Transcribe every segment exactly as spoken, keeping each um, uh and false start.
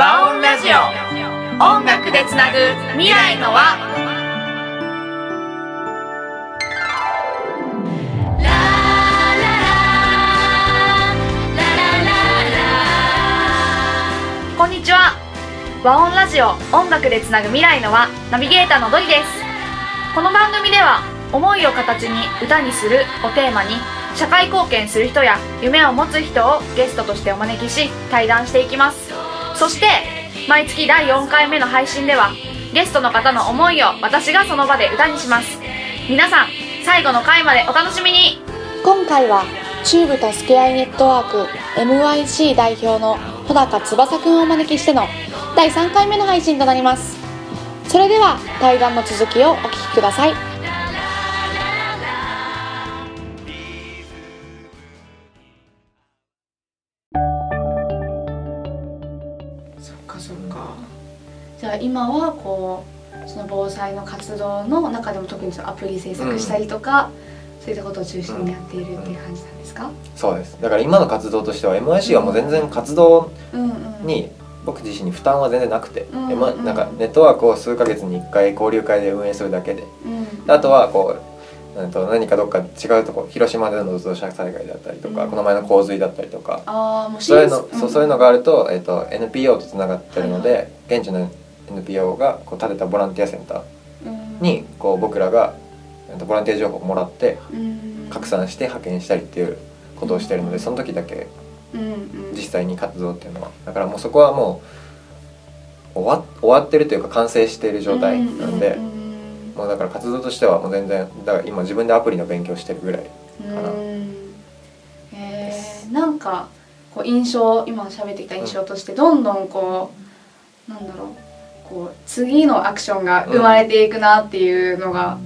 和音ラジオ、音楽でつなぐ未来の輪。ラララララララ。こんにちは。和音ラジオ、音楽でつなぐ未来の輪、ナビゲーターのドリです。この番組では、思いを形に歌にするをテーマに、社会貢献する人や夢を持つ人をゲストとしてお招きし、対談していきます。そして毎月だいよんかいめの配信ではゲストの方の思いを私がその場で歌にします。皆さん最後の回までお楽しみに。今回は中部助け合いネットワーク エムワイシー 代表の穂高翼くんをお招きしてのだいさんかいめの配信となります。それでは対談の続きをお聞きください。今はこうその防災の活動の中でも特にアプリ制作したりとか、うん、そういったことを中心にやっているっていう感じなんですか？そうです。だから今の活動としては エムアイシー はもう全然活動に僕自身に負担は全然なくて、うんうん、なんかネットワークを数ヶ月にいっかい交流会で運営するだけで、うん、あとはこう、うん、と何かどっか違うとこ広島での土砂災害だったりとか、うん、この前の洪水だったりとか、あもうそういうの、うん、そういうのがあると、えーと、エヌピーオー とつながってるので、はいはい、現地のエヌピーオー がこう建てたボランティアセンターにこう僕らがボランティア情報をもらって拡散して派遣したりっていうことをしてるので、その時だけ実際に活動っていうのはだからもうそこはもう終わ、終わってるというか完成している状態なんで、もうだから活動としてはもう全然だから今自分でアプリの勉強してるぐらいかな。えー、なんかこう印象今喋ってきた印象としてどんどんこうなんだろうこう次のアクションが生まれていくなっていうのが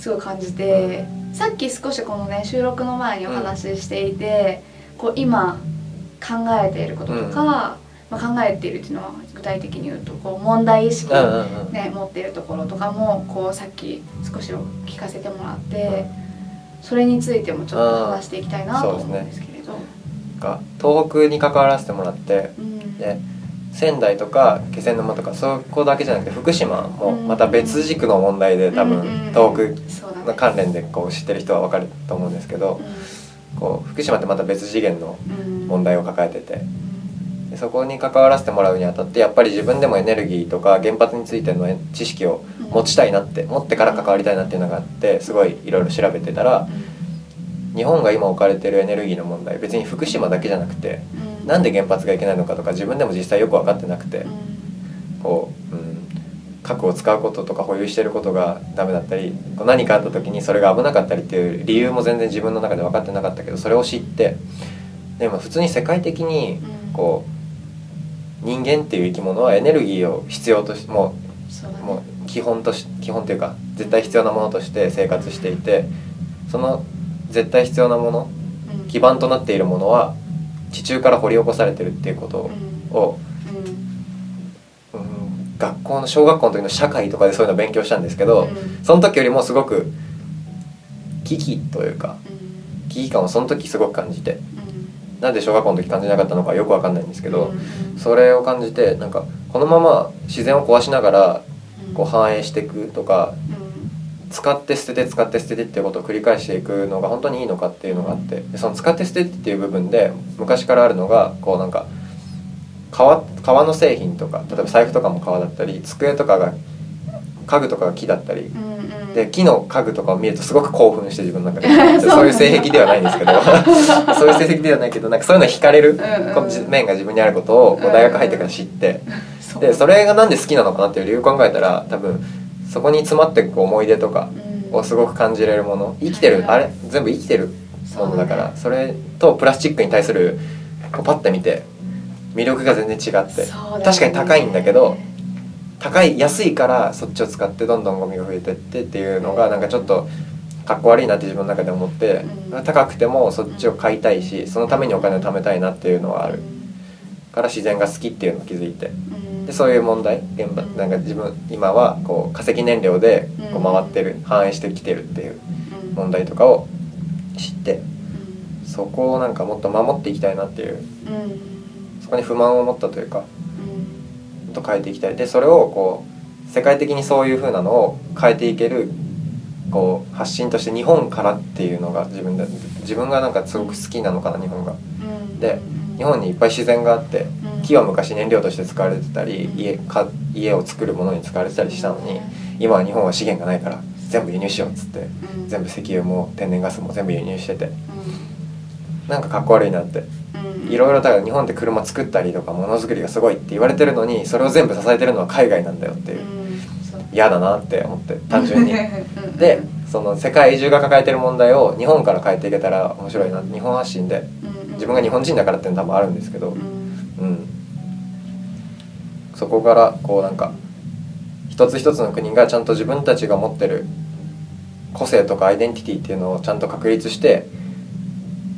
すごい感じて、うん、さっき少しこのね収録の前にお話ししていて、うん、こう今考えていることとか、うんまあ、考えているっていうのは具体的に言うとこう問題意識を、ねうん、持っているところとかもこうさっき少し聞かせてもらって、うん、それについてもちょっと話していきたいなと思うんですけれど、うんね、なんか東北に関わらせてもらって、うんで仙台とか気仙沼とかそこだけじゃなくて福島もまた別軸の問題で多分東北の関連でこう知ってる人は分かると思うんですけど、こう福島ってまた別次元の問題を抱えてて、そこに関わらせてもらうにあたってやっぱり自分でもエネルギーとか原発についての知識を持ちたいなって持ってから関わりたいなっていうのがあって、すごいいろいろ調べてたら日本が今置かれてるエネルギーの問題別に福島だけじゃなくてなんで原発がいけないのかとか自分でも実際よく分かってなくて、うんこううん、核を使うこととか保有していることがダメだったり何かあった時にそれが危なかったりっていう理由も全然自分の中で分かってなかったけど、それを知って、でも普通に世界的にこう人間っていう生き物はエネルギーを必要としてもう、もう基本とし基本というか絶対必要なものとして生活していて、その絶対必要なもの基盤となっているものは地中から掘り起こされてるっていうことを、うんうん、学校の小学校の時の社会とかでそういうのを勉強したんですけど、うん、その時よりもすごく危機というか、うん、危機感をその時すごく感じて、うん、なんで小学校の時感じなかったのかよく分かんないんですけど、うん、それを感じてなんかこのまま自然を壊しながらこう繁栄していくとか、うん、使って捨てて使って捨ててっていうことを繰り返していくのが本当にいいのかっていうのがあって、その使って捨ててっていう部分で昔からあるのがこうなんか 革, 革の製品とか例えば財布とかも革だったり机とかが家具とかが木だったり、うんうん、で木の家具とかを見るとすごく興奮して自分の中でそういう性癖ではないんですけどそういう性癖ではないけどなんかそういうの惹かれる、うんうん、この面が自分にあることをこう大学入ってから知って、うん、でそれがなんで好きなのかなっていう理由を考えたら多分そこに詰まっていく思い出とかをすごく感じれるもの、生きてるあれ全部生きてるものだから そ,、ね、それとプラスチックに対するこうパッて見て魅力が全然違って、ね、確かに高いんだけど高い安いからそっちを使ってどんどんゴミが増えてってっていうのがなんかちょっとかっこ悪いなって自分の中で思って、うん、高くてもそっちを買いたいしそのためにお金を貯めたいなっていうのはあるから自然が好きっていうのを気づいて、でそういう問題現場なんか自分今はこう化石燃料でこう回ってる反映してきてるっていう問題とかを知ってそこをなんかもっと守っていきたいなっていう、そこに不満を持ったというか、と変えていきたい。でそれをこう世界的にそういう風なのを変えていけるこう発信として日本からっていうのが自分で自分がなんかすごく好きなのかな、日本が。で日本にいっぱい自然があって、木は昔燃料として使われてたり 家, か家を作るものに使われてたりしたのに、今は日本は資源がないから全部輸入しようっつって全部石油も天然ガスも全部輸入してて、なんかかっこ悪いなって。いろいろだから日本って車作ったりとかものづくりがすごいって言われてるのに、それを全部支えてるのは海外なんだよっていう、嫌だなって思って単純に。でその世界中が抱えてる問題を日本から変えていけたら面白いな、日本発信で。自分が日本人だからっていうの多分あるんですけど、うん、そこからこうなんか一つ一つの国がちゃんと自分たちが持ってる個性とかアイデンティティっていうのをちゃんと確立して、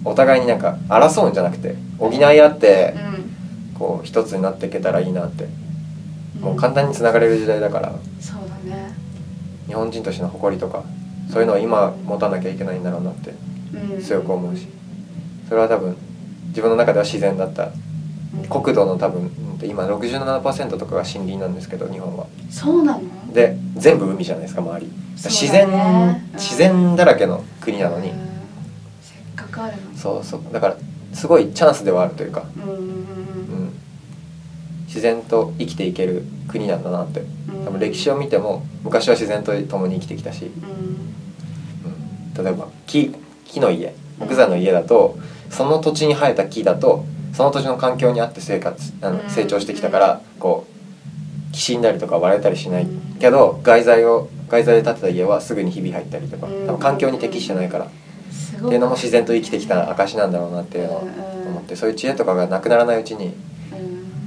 お互いになんか争うんじゃなくて補い合ってこう一つになっていけたらいいなって。もう簡単につながれる時代だから、そうだね、日本人としての誇りとかそういうのを今持たなきゃいけないんだろうなって強く思うし、それは多分自分の中では自然だった国土の多分今 ろくじゅうななパーセント とかが森林なんですけど、日本は。そうなので全部海じゃないですか周り。自然、ね、自然だらけの国なのに、せっかくあるのに。そうそう、だからすごいチャンスではあるというか、うんうん、自然と生きていける国なんだなって。多分歴史を見ても昔は自然と共に生きてきたし、うんうん、例えば 木, 木の家木材の家だとその土地に生えた木だとその土地の環境に合って生活あの成長してきたから、こうきしんだりとか割れたりしないけど、外材を外材で建てた家はすぐにひび入ったりとか、多分環境に適してないからっていうのも自然と生きてきた証なんだろうなっていうのを思って、そういう知恵とかがなくならないうちに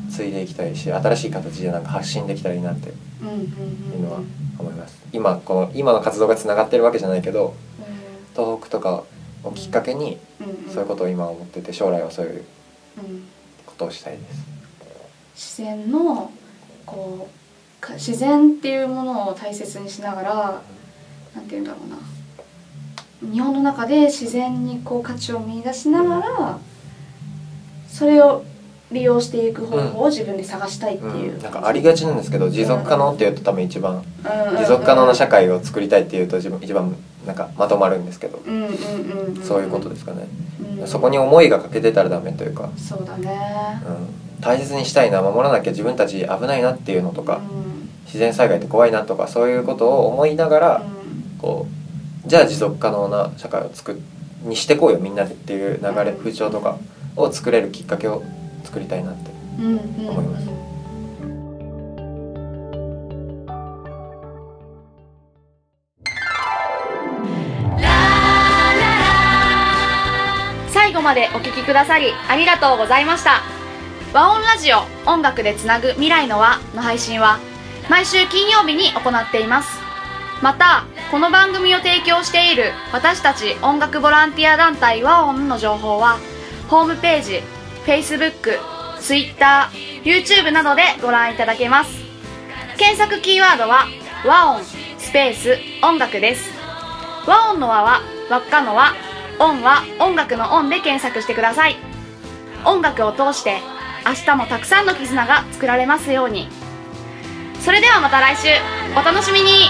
継いでいきたいし、新しい形でなんか発信できたらいいなっていうのは思います。今この今の活動がつながってるわけじゃないけど、東北とかをきっかけにそういうことを今思ってて、将来はそういうことをしたいです。自然のこう自然っていうものを大切にしながら、なんていうんだろうな、日本の中で自然にこう価値を見出しながら、それを利用していく方法を自分で探したいっていう、うん、なんかありがちなんですけど、持続可能っていうと多分一番、うん、持続可能な社会を作りたいっていうと自分一番なんかまとまるんですけど、そういうことですかね、うん、そこに思いが欠けてたらダメというか、そうだね、うん、大切にしたいな、守らなきゃ自分たち危ないなっていうのとか、うん、自然災害って怖いなとか、そういうことを思いながら、うん、こうじゃあ持続可能な社会を作にしてこうよみんなでっていう流れ風潮とかを作れるきっかけを作りたいなって思います。うんうん、最後までお聞きくださりありがとうございました。和音ラジオ音楽でつなぐ未来の輪の配信は毎週金曜日に行っています。またこの番組を提供している私たち音楽ボランティア団体和音の情報はホームページ、Facebook、Twitter、YouTube などでご覧いただけます。検索キーワードは和音スペース音楽です。和音の和は輪っかの輪、音は音楽の音で検索してください。音楽を通して明日もたくさんの絆が作られますように。それではまた来週お楽しみに。